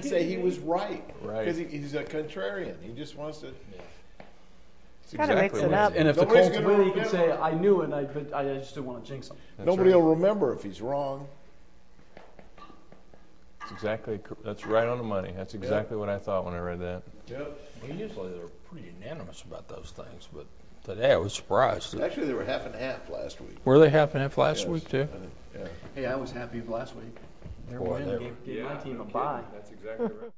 Say he was right, because he's a contrarian. He just wants to. Yeah. Gotta mix it up. And if nobody's the Colts win, he can say, "I knew it, but I just didn't want to jinx him." Nobody will remember if he's wrong. That's exactly. That's right on the money. That's exactly what I thought when I read that. Yep. Well, usually they're pretty unanimous about those things, but today I was surprised. Actually, they were half and half last week. Were they half and half last week too? Yeah. Hey, I was happy last week. They're winning. Gave my team a bye. That's exactly right.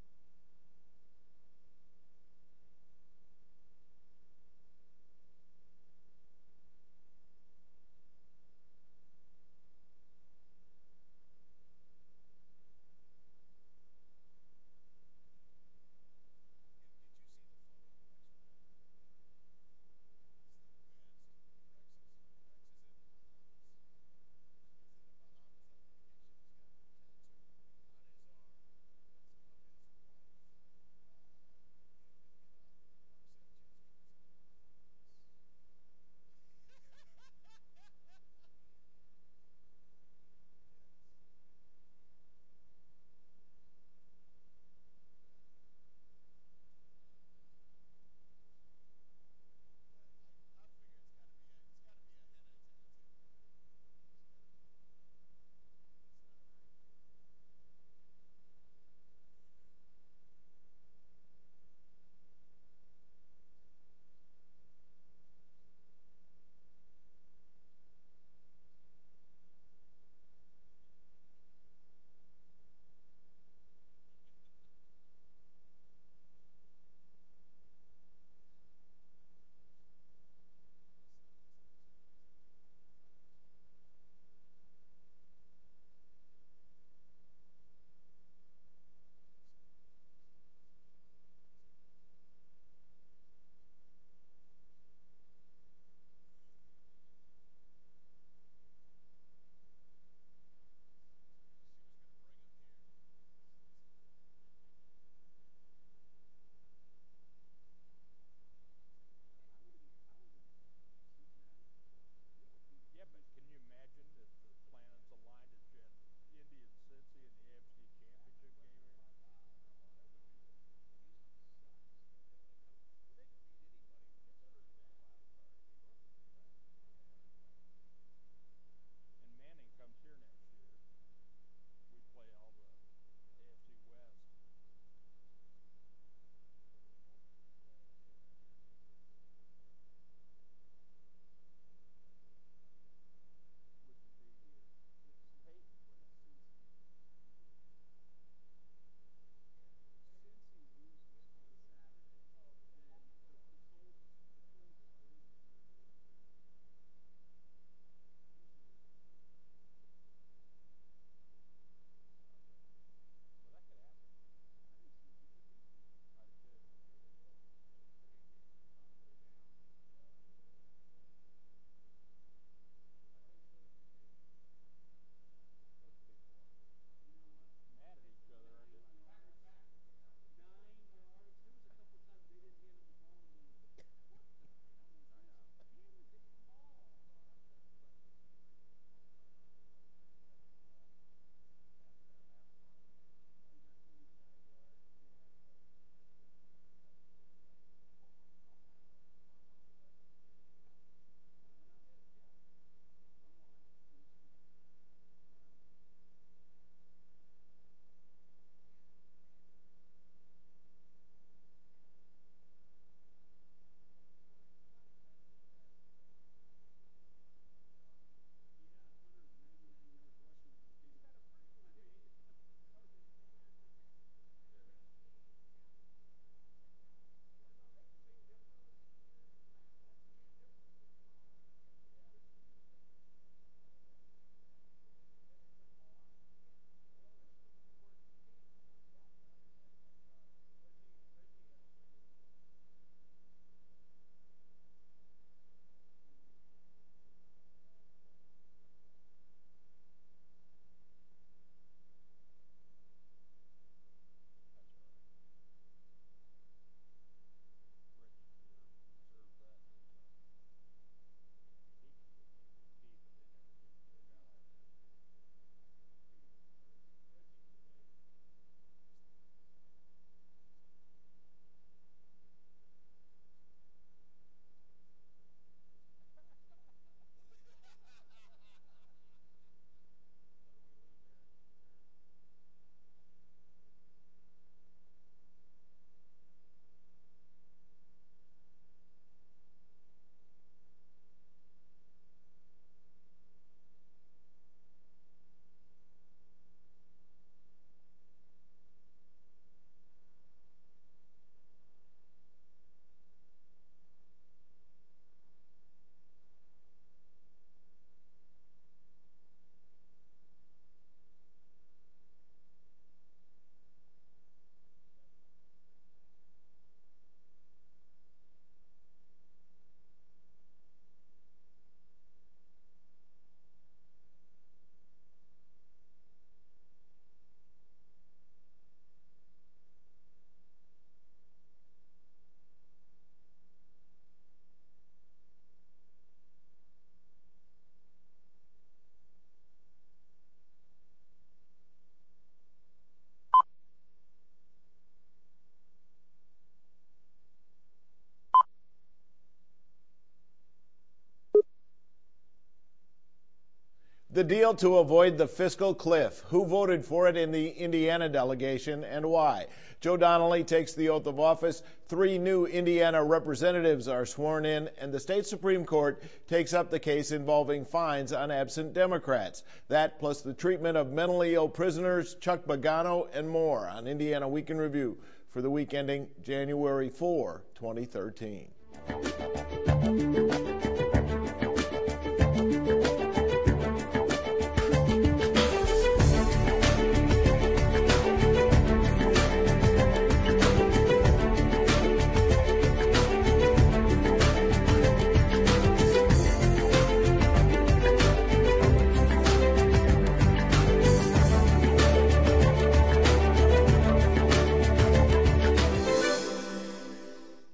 The deal to avoid the fiscal cliff. Who voted for it in the Indiana delegation and why? Joe Donnelly takes the oath of office. 3 new Indiana representatives are sworn in, and the state Supreme Court takes up the case involving fines on absent Democrats. That plus the treatment of mentally ill prisoners, Chuck Pagano, and more on Indiana Week in Review for the week ending January 4, 2013.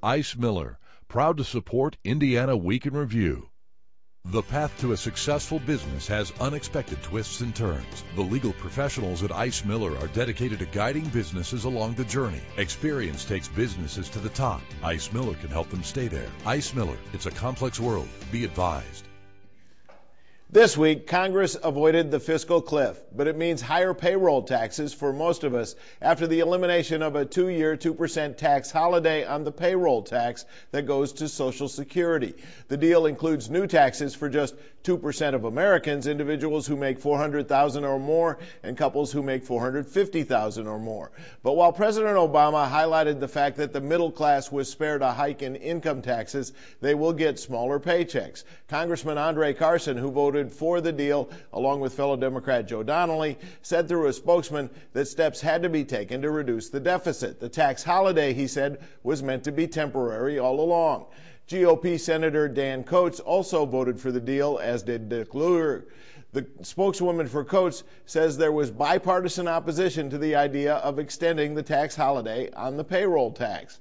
Ice Miller, proud to support Indiana Week in Review. The path to a successful business has unexpected twists and turns. The legal professionals at Ice Miller are dedicated to guiding businesses along the journey. Experience takes businesses to the top. Ice Miller can help them stay there. Ice Miller, it's a complex world. Be advised. This week, Congress avoided the fiscal cliff, but it means higher payroll taxes for most of us after the elimination of a 2-year 2% tax holiday on the payroll tax that goes to Social Security. The deal includes new taxes for just 2% of Americans, individuals who make $400,000 or more, and couples who make $450,000 or more. But while President Obama highlighted the fact that the middle class was spared a hike in income taxes, they will get smaller paychecks. Congressman Andre Carson, who voted for the deal, along with fellow Democrat Joe Donnelly, said through a spokesman that steps had to be taken to reduce the deficit. The tax holiday, he said, was meant to be temporary all along. GOP Senator Dan Coats also voted for the deal, as did Dick Lugar. The spokeswoman for Coats says there was bipartisan opposition to the idea of extending the tax holiday on the payroll tax.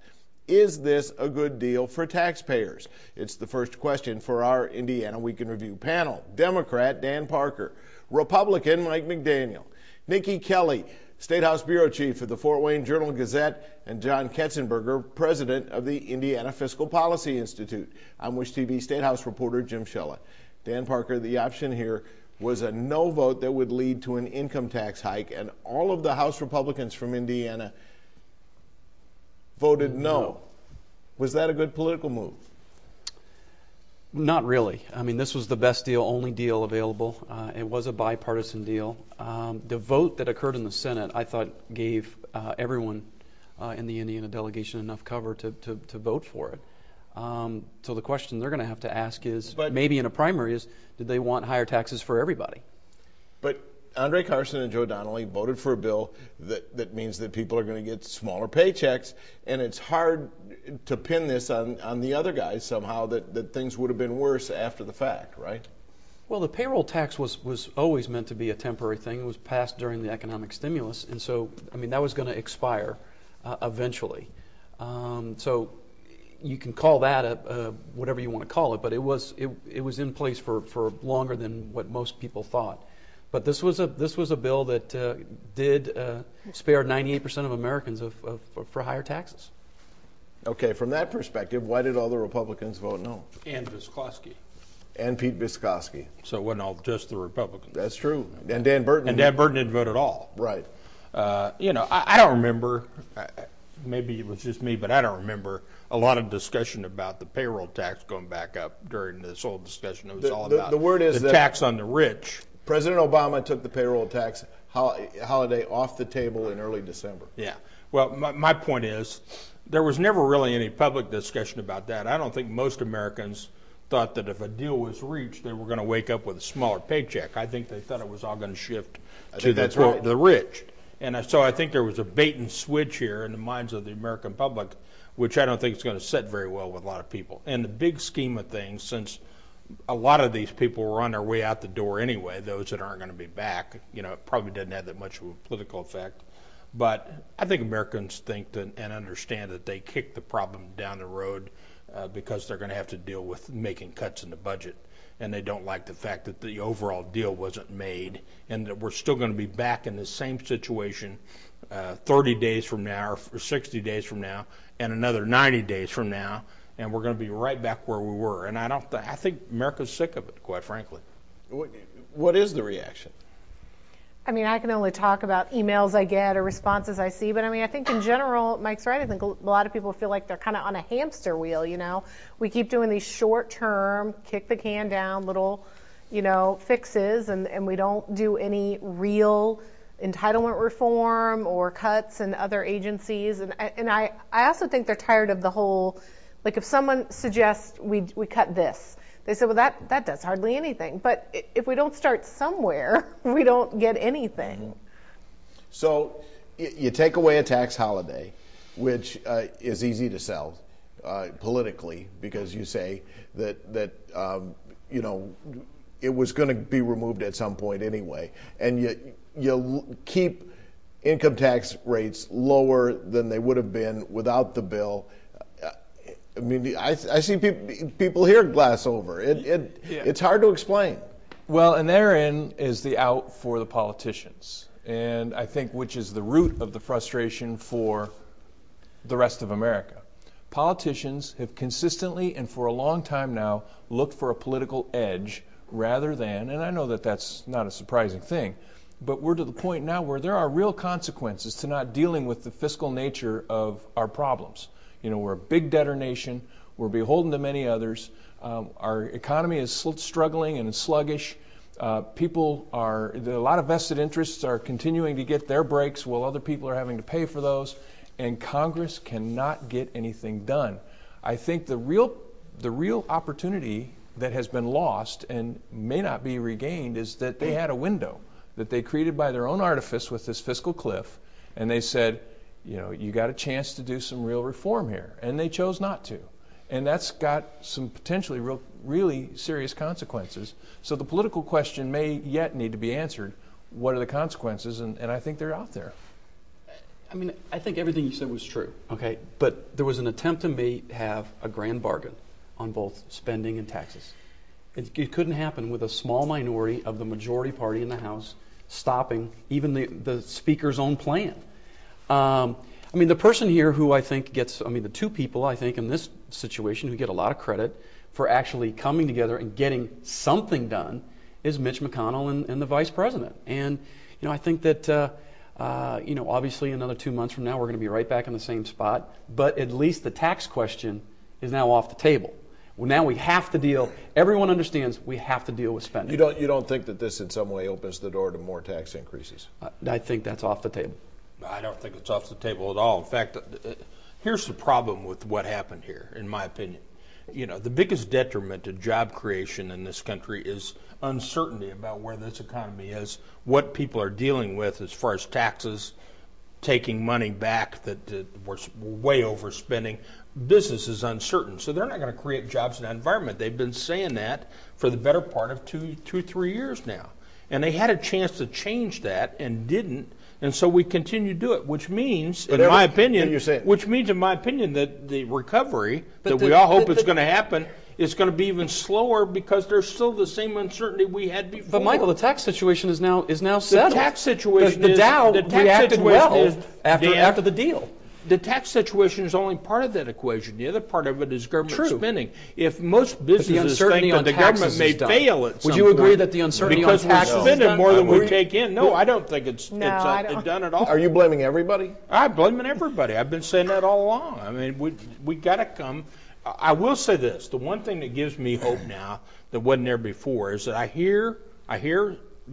Is this a good deal for taxpayers? It's the first question for our Indiana Week in Review panel. Democrat Dan Parker, Republican Mike McDaniel, Nikki Kelly, State House Bureau Chief of the Fort Wayne Journal Gazette, and John Ketzenberger, President of the Indiana Fiscal Policy Institute. I'm WISH-TV State House reporter Jim Shella. Dan Parker, the option here was a no vote that would lead to an income tax hike, and all of the House Republicans from Indiana voted no. Was that a good political move? Not really. I mean, this was the best deal, only deal available. It was a bipartisan deal. The vote that occurred in the Senate, I thought, gave everyone in the Indiana delegation enough cover to vote for it. So the question they're going to have to ask is, but maybe in a primary, is did they want higher taxes for everybody? But Andre Carson and Joe Donnelly voted for a bill that means that people are going to get smaller paychecks, and it's hard to pin this on the other guys somehow that things would have been worse after the fact, right? Well, the payroll tax was always meant to be a temporary thing. It was passed during the economic stimulus, and so, I mean, that was going to expire eventually. So you can call that a whatever you want to call it, but it was in place for longer than what most people thought. But this was a bill that did spare 98% of Americans for higher taxes. Okay, from that perspective, why did all the Republicans vote no? And Viscoski. And Pete Viscoski. So it wasn't all just the Republicans. That's true. And Dan Burton. And Dan Burton didn't vote at all. Right. I don't remember. Maybe it was just me, but I don't remember a lot of discussion about the payroll tax going back up during this whole discussion. It was all about the word is the tax on the rich. President Obama took the payroll tax holiday off the table in early December. Yeah. Well, my point is there was never really any public discussion about that. I don't think most Americans thought that if a deal was reached, they were going to wake up with a smaller paycheck. I think they thought it was all going to shift to the rich. And so I think there was a bait and switch here in the minds of the American public, which I don't think is going to sit very well with a lot of people. And the big scheme of things, since a lot of these people were on their way out the door anyway, those that aren't going to be back, it probably doesn't have that much of a political effect. But I think Americans think that, and understand that they kick the problem down the road because they're going to have to deal with making cuts in the budget. And they don't like the fact that the overall deal wasn't made and that we're still going to be back in the same situation 30 days from now or 60 days from now and another 90 days from now. And we're going to be right back where we were. And I think America's sick of it, quite frankly. What is the reaction? I mean, I can only talk about emails I get or responses I see, but I mean, I think in general, Mike's right. I think a lot of people feel like they're kind of on a hamster wheel, you know. We keep doing these short-term, kick-the-can-down little, you know, fixes, and we don't do any real entitlement reform or cuts in other agencies. And I also think they're tired of the whole, like, if someone suggests we cut this, they said, well, that does hardly anything. But if we don't start somewhere, we don't get anything. Mm-hmm. So you take away a tax holiday, which is easy to sell politically, because you say that you know, it was going to be removed at some point anyway, and you keep income tax rates lower than they would have been without the bill. I mean, I see people here glass over. It's hard to explain. Well, and therein is the out for the politicians, and I think which is the root of the frustration for the rest of America. Politicians have consistently and for a long time now looked for a political edge rather than, and I know that that's not a surprising thing, but we're to the point now where there are real consequences to not dealing with the fiscal nature of our problems. You know, we're a big debtor nation. We're beholden to many others. Our economy is struggling and sluggish. A lot of vested interests are continuing to get their breaks while other people are having to pay for those. And Congress cannot get anything done. I think the real opportunity that has been lost and may not be regained is that they had a window that they created by their own artifice with this fiscal cliff, and they said, you know, you got a chance to do some real reform here, and they chose not to. And that's got some potentially really serious consequences. So the political question may yet need to be answered. What are the consequences? And I think they're out there. I mean, I think everything you said was true, okay? But there was an attempt to have a grand bargain on both spending and taxes. It couldn't happen with a small minority of the majority party in the House stopping even the Speaker's own plan. I mean, the person here who I think the two people I think in this situation who get a lot of credit for actually coming together and getting something done is Mitch McConnell and the Vice President. And, you know, I think that, you know, obviously another 2 months from now we're going to be right back in the same spot, but at least the tax question is now off the table. Well, now we have to deal. Everyone understands we have to deal with spending. You don't think that this in some way opens the door to more tax increases? I think that's off the table. I don't think it's off the table at all. In fact, here's the problem with what happened here, in my opinion. You know, the biggest detriment to job creation in this country is uncertainty about where this economy is, what people are dealing with as far as taxes, taking money back that we're way overspending. Business is uncertain, so they're not going to create jobs in that environment. They've been saying that for the better part of two, 3 years now. And they had a chance to change that and didn't. And so we continue to do it, which means, in my opinion, that the recovery that we all hope is going to happen is going to be even slower because there's still the same uncertainty we had before. But Michael, the tax situation is now settled. The tax situation, the Dow reacted well after the deal. The tax situation is only part of that equation. The other part of it is government spending. If most businesses think that the government may fail at some point, would you agree that the uncertainty on taxes is done? Because we're spending more than we take in. No, I don't think it's done at all. Are you blaming everybody? I'm blaming everybody. I've been saying that all along. I mean, we got to come. I will say this. The one thing that gives me hope now that wasn't there before is that I hear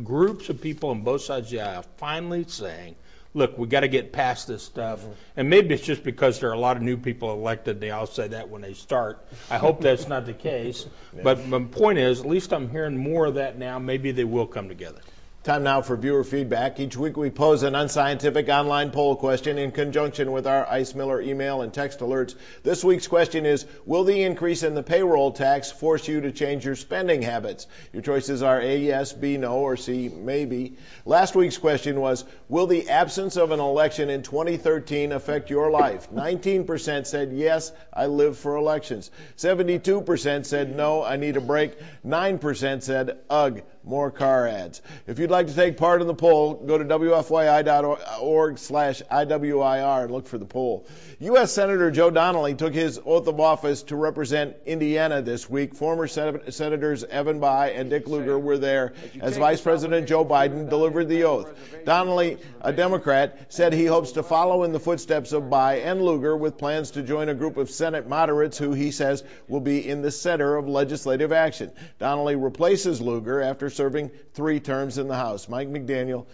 groups of people on both sides of the aisle finally saying, look, we got to get past this stuff. Mm-hmm. And maybe it's just because there are a lot of new people elected. They all say that when they start. I hope that's not the case. Yeah. But my point is, at least I'm hearing more of that now. Maybe they will come together. Time now for viewer feedback. Each week we pose an unscientific online poll question in conjunction with our Ice Miller email and text alerts. This week's question is, will the increase in the payroll tax force you to change your spending habits? Your choices are A, yes, B, no, or C, maybe. Last week's question was, will the absence of an election in 2013 affect your life? 19% said yes, I live for elections. 72% said no, I need a break. 9% said, ugh, more car ads. If you'd like to take part in the poll, go to WFYI.org/IWIR and look for the poll. U.S. Senator Joe Donnelly took his oath of office to represent Indiana this week. Former Senators Evan Bayh and Dick Lugar were there as Vice President Joe Biden delivered the oath. Donnelly, a Democrat, said he hopes to follow in the footsteps of Bayh and Lugar with plans to join a group of Senate moderates who he says will be in the center of legislative action. Donnelly replaces Lugar after serving 3 terms in the House. Mike McDaniel,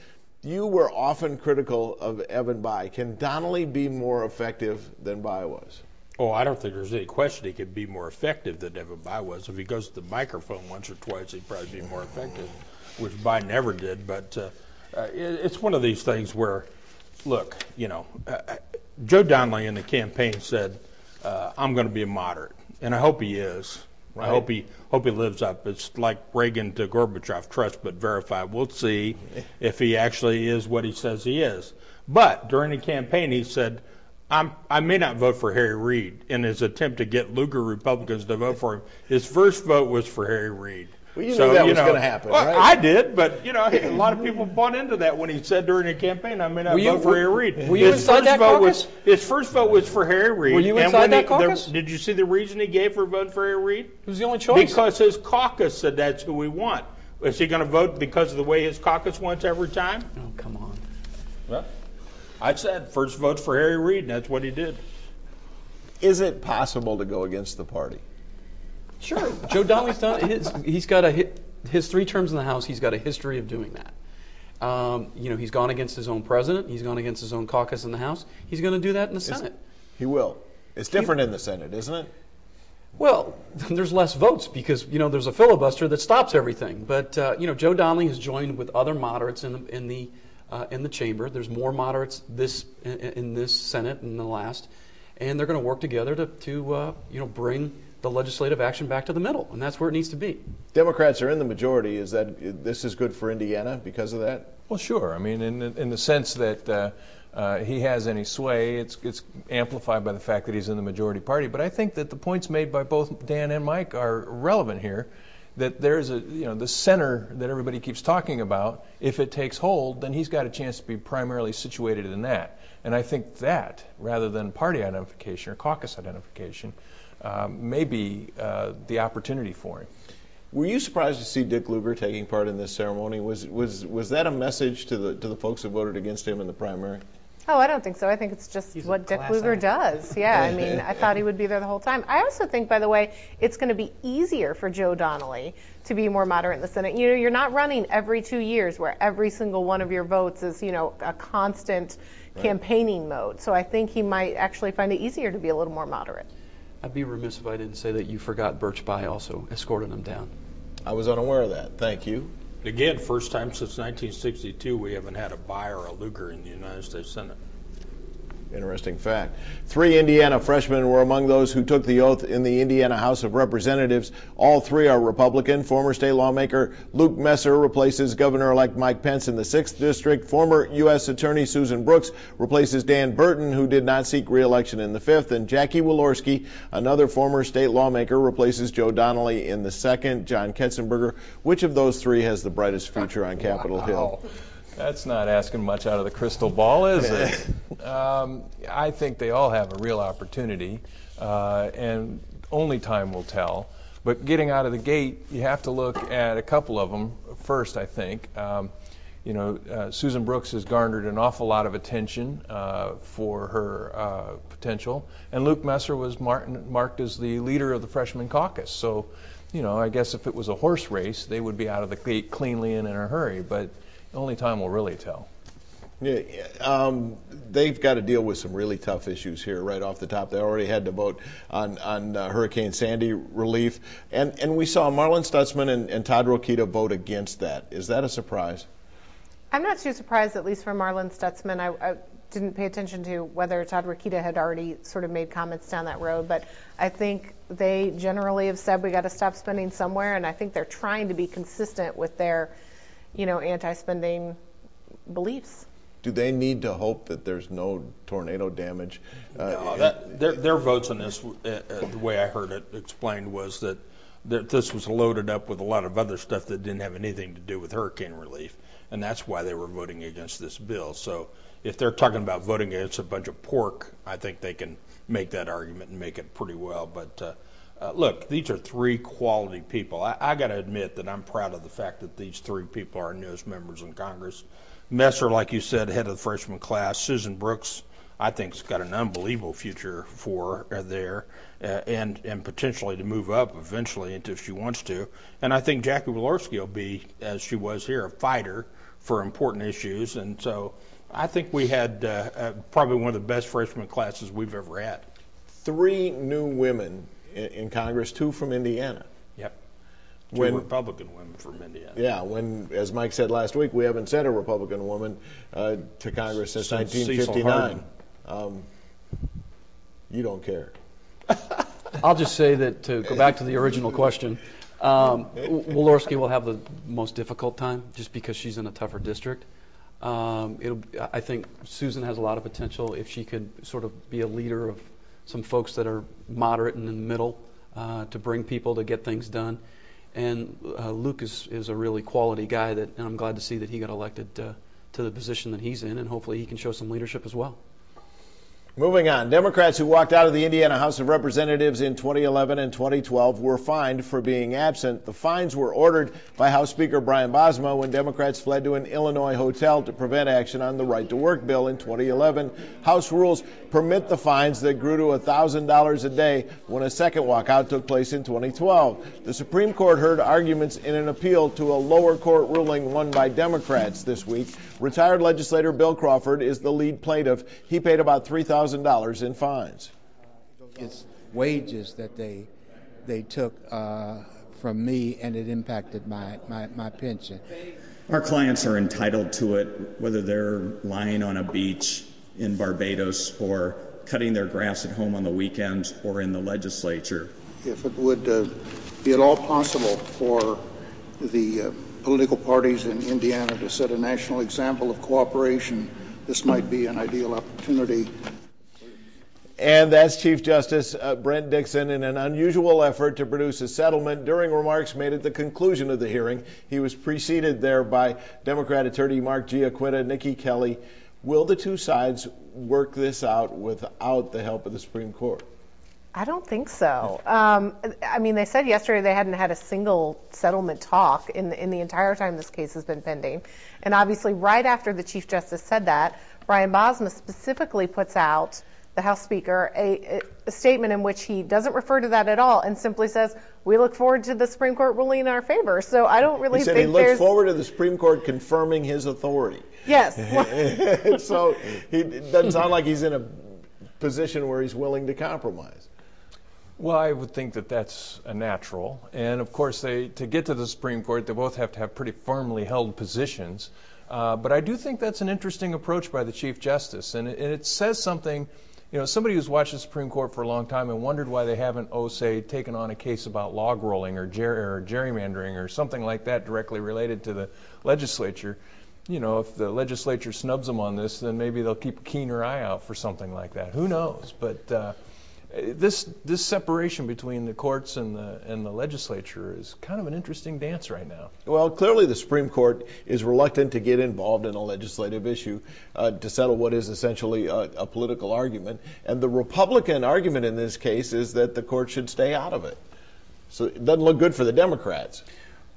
you were often critical of Evan Bayh. Can Donnelly be more effective than Bayh was? Oh, I don't think there's any question he could be more effective than Evan Bayh was. If he goes to the microphone once or twice, he'd probably be more effective, which Bayh never did. But it's one of these things where, look, you know, Joe Donnelly in the campaign said, I'm going to be a moderate, and I hope he is. Right. I hope he lives up. It's like Reagan to Gorbachev, trust but verify. We'll see if he actually is what he says he is. But during the campaign, he said, I may not vote for Harry Reid. In his attempt to get Lugar Republicans to vote for him, his first vote was for Harry Reid. Well, you knew that was going to happen, right? I did, but, you know, a lot of people bought into that when he said during the campaign, I may not vote for Harry Reid. Were you inside that caucus? His first vote was for Harry Reid. Were you inside that caucus? Did you see the reason he gave for voting for Harry Reid? It was the only choice. Because his caucus said that's who we want. Is he going to vote because of the way his caucus wants every time? Oh, come on. Well, I said first vote for Harry Reid, and that's what he did. Is it possible to go against the party? Sure. Joe Donnelly's done his, his 3 terms in the House, he's got a history of doing that. You know, he's gone against his own president. He's gone against his own caucus in the House. He's going to do that in the Senate. He will. It's different in the Senate, isn't it? Well, there's less votes because, you know, there's a filibuster that stops everything. But, you know, Joe Donnelly has joined with other moderates in the chamber. There's more moderates in this Senate than the last. And they're going to work together to bring the legislative action back to the middle, and that's where it needs to be. Democrats are in the majority. Is that this is good for Indiana because of that? Well, sure. I mean, in the sense that he has any sway, it's amplified by the fact that he's in the majority party. But I think that the points made by both Dan and Mike are relevant here. That there's the center that everybody keeps talking about. If it takes hold, then he's got a chance to be primarily situated in that. And I think that rather than party identification or caucus identification. Maybe the opportunity for him. Were you surprised to see Dick Lugar taking part in this ceremony? Was that a message to the folks who voted against him in the primary? Oh, I don't think so. I think it's just what Dick Lugar does. Yeah, I mean, I thought he would be there the whole time. I also think, by the way, it's going to be easier for Joe Donnelly to be more moderate in the Senate. You know, you're not running every 2 years where every single one of your votes is, you know, a constant campaigning mode. So I think he might actually find it easier to be a little more moderate. I'd be remiss if I didn't say that you forgot Birch Bayh also escorted him down. I was unaware of that. Thank you. Again, first time since 1962 we haven't had a Bayh or a Lugar in the United States Senate. Interesting fact. 3 Indiana freshmen were among those who took the oath in the Indiana House of Representatives. All 3 are Republican. Former state lawmaker Luke Messer replaces Governor-elect Mike Pence in the 6th District. Former U.S. Attorney Susan Brooks replaces Dan Burton, who did not seek re-election in the 5th. And Jackie Walorski, another former state lawmaker, replaces Joe Donnelly in the 2nd. John Ketzenberger, which of those 3 has the brightest future on Capitol Hill? That's not asking much out of the crystal ball, is it? I think they all have a real opportunity, and only time will tell. But getting out of the gate, you have to look at a couple of them first, I think. Susan Brooks has garnered an awful lot of attention for her potential, and Luke Messer was marked as the leader of the freshman caucus. So, you know, I guess if it was a horse race, they would be out of the gate cleanly and in a hurry, but only time will really tell. Yeah, they've got to deal with some really tough issues here right off the top. They already had to vote on Hurricane Sandy relief. And we saw Marlon Stutzman and Todd Rokita vote against that. Is that a surprise? I'm not too surprised, at least for Marlon Stutzman. I didn't pay attention to whether Todd Rokita had already sort of made comments down that road, but I think they generally have said we got to stop spending somewhere, and I think they're trying to be consistent with their anti-spending beliefs. Do they need to hope that there's no tornado damage? No, their votes on this, the way I heard it explained, was that that this was loaded up with a lot of other stuff that didn't have anything to do with hurricane relief, and that's why they were voting against this bill. So if they're talking about voting against a bunch of pork, I think they can make that argument and make it pretty well. But look, these are three quality people. I got to admit that I'm proud of the fact that these three people are newest members in Congress. Messer, like you said, head of the freshman class. Susan Brooks, I think, has got an unbelievable future for her there, and potentially to move up eventually if she wants to. And I think Jackie Walorski will be, as she was here, a fighter for important issues. And so I think we had probably one of the best freshman classes we've ever had. Three new women in Congress, two from Indiana. Yep. Two Republican women from Indiana. Yeah, when, as Mike said last week, we haven't sent a Republican woman to Congress since 1959. You don't care. I'll just say that, to go back to the original question, Walorski will have the most difficult time just because she's in a tougher district. I think Susan has a lot of potential if she could sort of be a leader of some folks that are moderate and in the middle to bring people to get things done. And Luke is a really quality guy, and I'm glad to see that he got elected to the position that he's in, and hopefully he can show some leadership as well. Moving on, Democrats who walked out of the Indiana House of Representatives in 2011 and 2012 were fined for being absent. The fines were ordered by House Speaker Brian Bosma when Democrats fled to an Illinois hotel to prevent action on the Right to Work bill in 2011. House rules permit the fines that grew to $1,000 a day when a second walkout took place in 2012. The Supreme Court heard arguments in an appeal to a lower court ruling won by Democrats this week. Retired legislator Bill Crawford is the lead plaintiff. He paid about $3,000 in fines. It's wages that they took from me, and it impacted my pension. Our clients are entitled to it, whether they're lying on a beach in Barbados or cutting their grass at home on the weekends or in the legislature. If it would be at all possible for the political parties in Indiana to set a national example of cooperation, this might be an ideal opportunity. And that's Chief Justice Brent Dixon in an unusual effort to produce a settlement during remarks made at the conclusion of the hearing. He was preceded there by Democrat Attorney Mark Giaquinta, Nikki Kelly. Will the two sides work this out without the help of the Supreme Court? I don't think so. I mean, they said yesterday they hadn't had a single settlement talk in the entire time this case has been pending. And obviously, right after the Chief Justice said that, Brian Bosma specifically puts out, the House Speaker, a statement in which he doesn't refer to that at all and simply says, we look forward to the Supreme Court ruling in our favor. So I don't really think there's... He said he looks forward to the Supreme Court confirming his authority. Yes. So it doesn't sound like he's in a position where he's willing to compromise. Well, I would think that that's a natural. And, of course, to get to the Supreme Court, they both have to have pretty firmly held positions. But I do think that's an interesting approach by the Chief Justice. And it says something... You know, somebody who's watched the Supreme Court for a long time and wondered why they haven't, say, taken on a case about log rolling or gerrymandering or something like that directly related to the legislature. You know, if the legislature snubs them on this, then maybe they'll keep a keener eye out for something like that. Who knows? But this separation between the courts and the legislature is kind of an interesting dance right now. Well, clearly the Supreme Court is reluctant to get involved in a legislative issue to settle what is essentially a political argument. And the Republican argument in this case is that the court should stay out of it. So it doesn't look good for the Democrats.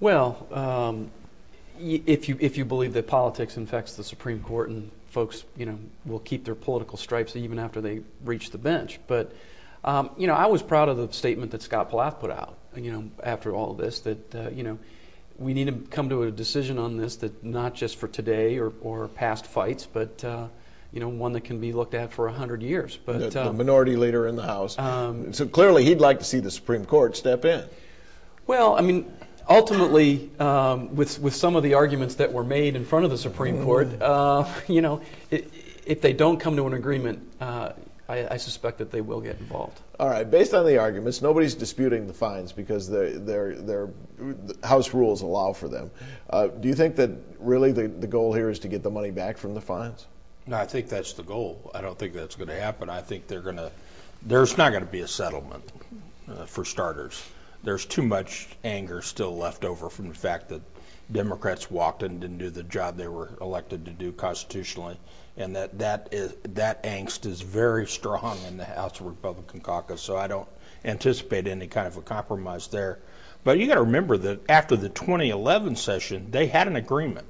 Well, if you believe that politics infects the Supreme Court and folks, you know, will keep their political stripes even after they reach the bench, but. You know, I was proud of the statement that Scott Pelath put out, you know, after all of this, that, you know, we need to come to a decision on this that not just for today or past fights, but, you know, one that can be looked at for 100 years. But the minority leader in the House. So clearly he'd like to see the Supreme Court step in. Well, I mean, ultimately, with some of the arguments that were made in front of the Supreme Court, you know, if they don't come to an agreement, I suspect that they will get involved. All right. Based on the arguments, nobody's disputing the fines because their House rules allow for them. Do you think that really the goal here is to get the money back from the fines? No, I think that's the goal. I don't think that's going to happen. I think there's not going to be a settlement for starters. there's too much anger still left over from the fact that Democrats walked and didn't do the job they were elected to do constitutionally, and that angst is very strong in the House Republican caucus. So I don't anticipate any kind of a compromise there. But you got to remember that after the 2011 session, they had an agreement.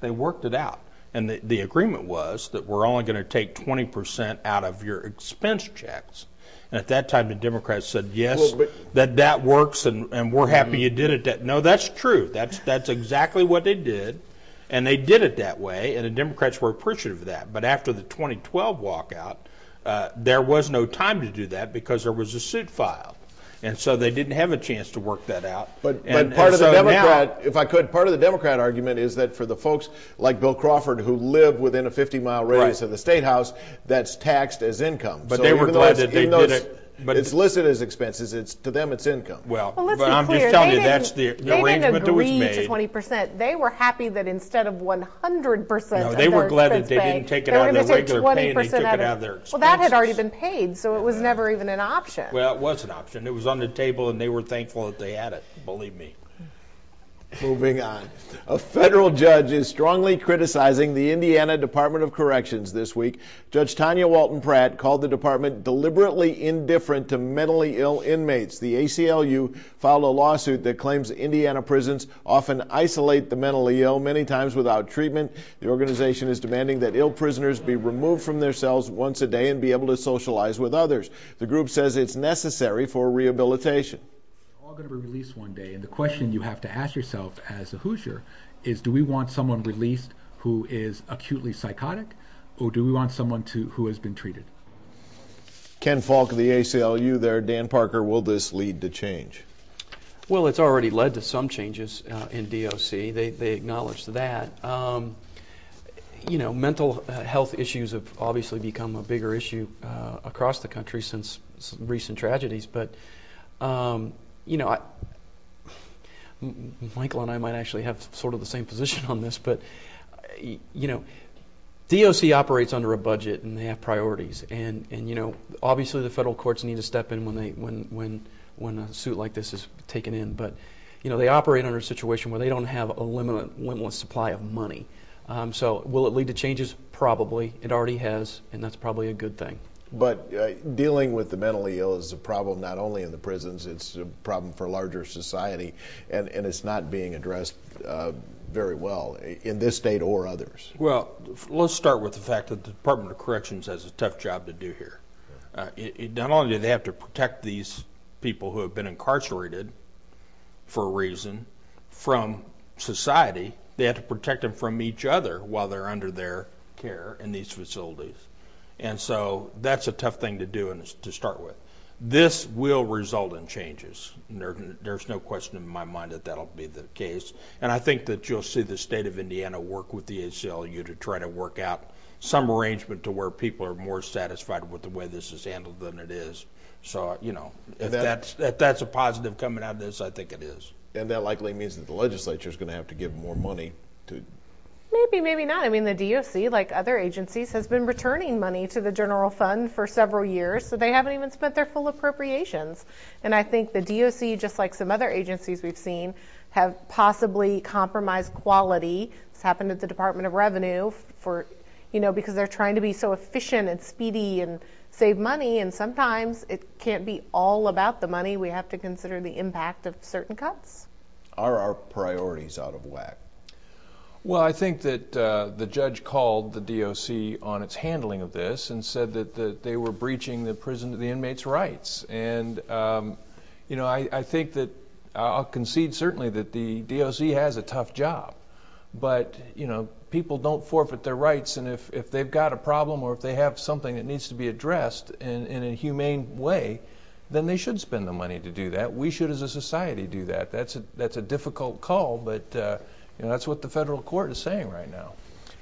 They worked it out, and the agreement was that we're only going to take 20% out of your expense checks. And at that time, the Democrats said, yes, that works, and we're happy you did it. No, that's true. That's exactly what they did, and they did it that way, and the Democrats were appreciative of that. But after the 2012 walkout, there was no time to do that because there was a suit filed. And so they didn't have a chance to work that out. Part of the Democrat argument is that for the folks like Bill Crawford who live within a 50-mile radius of the State House, that's taxed as income. But so they were glad that they did it. But it's listed as expenses. It's to them, it's income. Well, I'm just telling you that's the arrangement that was made. They didn't agree to 20%. They were happy that instead of 100%, no, they were glad that they didn't take it out of their regular pay. They took it out of their expenses. Well, that had already been paid, so it was never even an option. Well, it was an option. It was on the table, and they were thankful that they had it. Believe me. Moving on. A federal judge is strongly criticizing the Indiana Department of Corrections this week. Judge Tanya Walton Pratt called the department deliberately indifferent to mentally ill inmates. The ACLU filed a lawsuit that claims Indiana prisons often isolate the mentally ill, many times without treatment. The organization is demanding that ill prisoners be removed from their cells once a day and be able to socialize with others. The group says it's necessary for rehabilitation. Going to be released one day, and the question you have to ask yourself as a Hoosier is, do we want someone released who is acutely psychotic, or do we want someone who has been treated? Ken Falk of the ACLU there. Dan Parker, will this lead to change? Well, it's already led to some changes in DOC. They acknowledge that. Mental health issues have obviously become a bigger issue across the country since recent tragedies, but Michael and I might actually have sort of the same position on this, but, DOC operates under a budget and they have priorities. And obviously the federal courts need to step in when a suit like this is taken in. But, they operate under a situation where they don't have a limitless supply of money. So will it lead to changes? Probably. It already has, and that's probably a good thing. But dealing with the mentally ill is a problem not only in the prisons, it's a problem for larger society, and it's not being addressed very well in this state or others. Well, let's start with the fact that the Department of Corrections has a tough job to do here. Not only do they have to protect these people who have been incarcerated for a reason from society, they have to protect them from each other while they're under their care in these facilities. And so that's a tough thing to do and to start with. This will result in changes. There's no question in my mind that that'll be the case. And I think that you'll see the state of Indiana work with the ACLU to try to work out some arrangement to where people are more satisfied with the way this is handled than it is. So, if that's a positive coming out of this, I think it is. And that likely means that the legislature is going to have to give more money to... Maybe, maybe not. I mean, the DOC, like other agencies, has been returning money to the general fund for several years, so they haven't even spent their full appropriations. And I think the DOC, just like some other agencies we've seen, have possibly compromised quality. This happened at the Department of Revenue for, because they're trying to be so efficient and speedy and save money, and sometimes it can't be all about the money. We have to consider the impact of certain cuts. Are our priorities out of whack? Well, I think that the judge called the DOC on its handling of this and said that they were breaching the inmates' rights. And, I think that I'll concede certainly that the DOC has a tough job. But, people don't forfeit their rights. And if they've got a problem or if they have something that needs to be addressed in a humane way, then they should spend the money to do that. We should as a society do that. That's a difficult call, but... that's what the federal court is saying right now.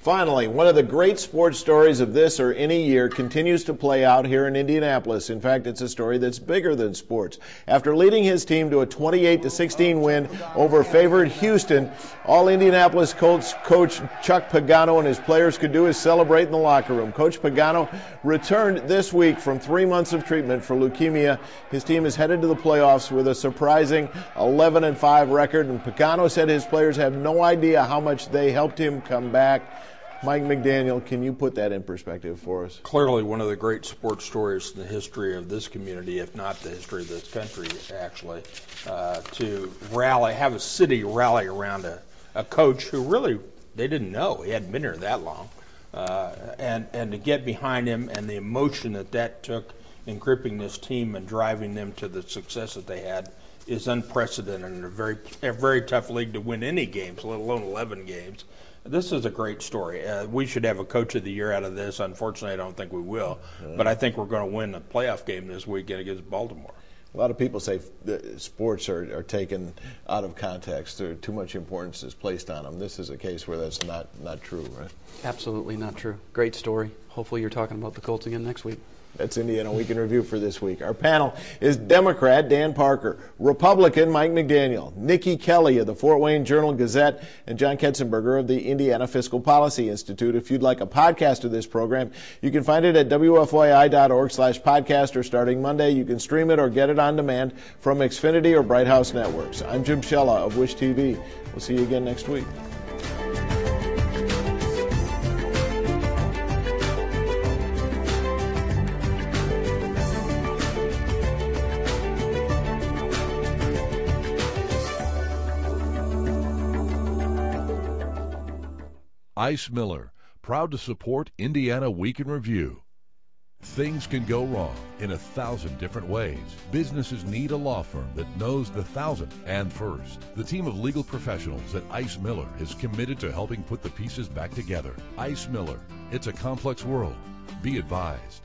Finally, one of the great sports stories of this or any year continues to play out here in Indianapolis. In fact, it's a story that's bigger than sports. After leading his team to a 28-16 win over favored Houston, all Indianapolis Colts coach Chuck Pagano and his players could do is celebrate in the locker room. Coach Pagano returned this week from 3 months of treatment for leukemia. His team is headed to the playoffs with a surprising 11-5 record, and Pagano said his players have no idea how much they helped him come back. Mike McDaniel, can you put that in perspective for us? Clearly one of the great sports stories in the history of this community, if not the history of this country, actually, to rally, have a city rally around a coach who really, they didn't know. He hadn't been here that long. And to get behind him and the emotion that that took in gripping this team and driving them to the success that they had is unprecedented in a very tough league to win any games, let alone 11 games. This is a great story. We should have a coach of the year out of this. Unfortunately, I don't think we will. But I think we're going to win a playoff game this weekend against Baltimore. A lot of people say sports are taken out of context. Too much importance is placed on them. This is a case where that's not true, right? Absolutely not true. Great story. Hopefully you're talking about the Colts again next week. That's Indiana Week in Review for this week. Our panel is Democrat Dan Parker, Republican Mike McDaniel, Nikki Kelly of the Fort Wayne Journal Gazette, and John Ketzenberger of the Indiana Fiscal Policy Institute. If you'd like a podcast of this program, you can find it at WFYI.org/podcast, or starting Monday, you can stream it or get it on demand from Xfinity or Bright House Networks. I'm Jim Schella of WISH-TV. We'll see you again next week. Ice Miller, proud to support Indiana Week in Review. Things can go wrong in 1,000 different ways. Businesses need a law firm that knows the 1,000 and first. The team of legal professionals at Ice Miller is committed to helping put the pieces back together. Ice Miller, it's a complex world. Be advised.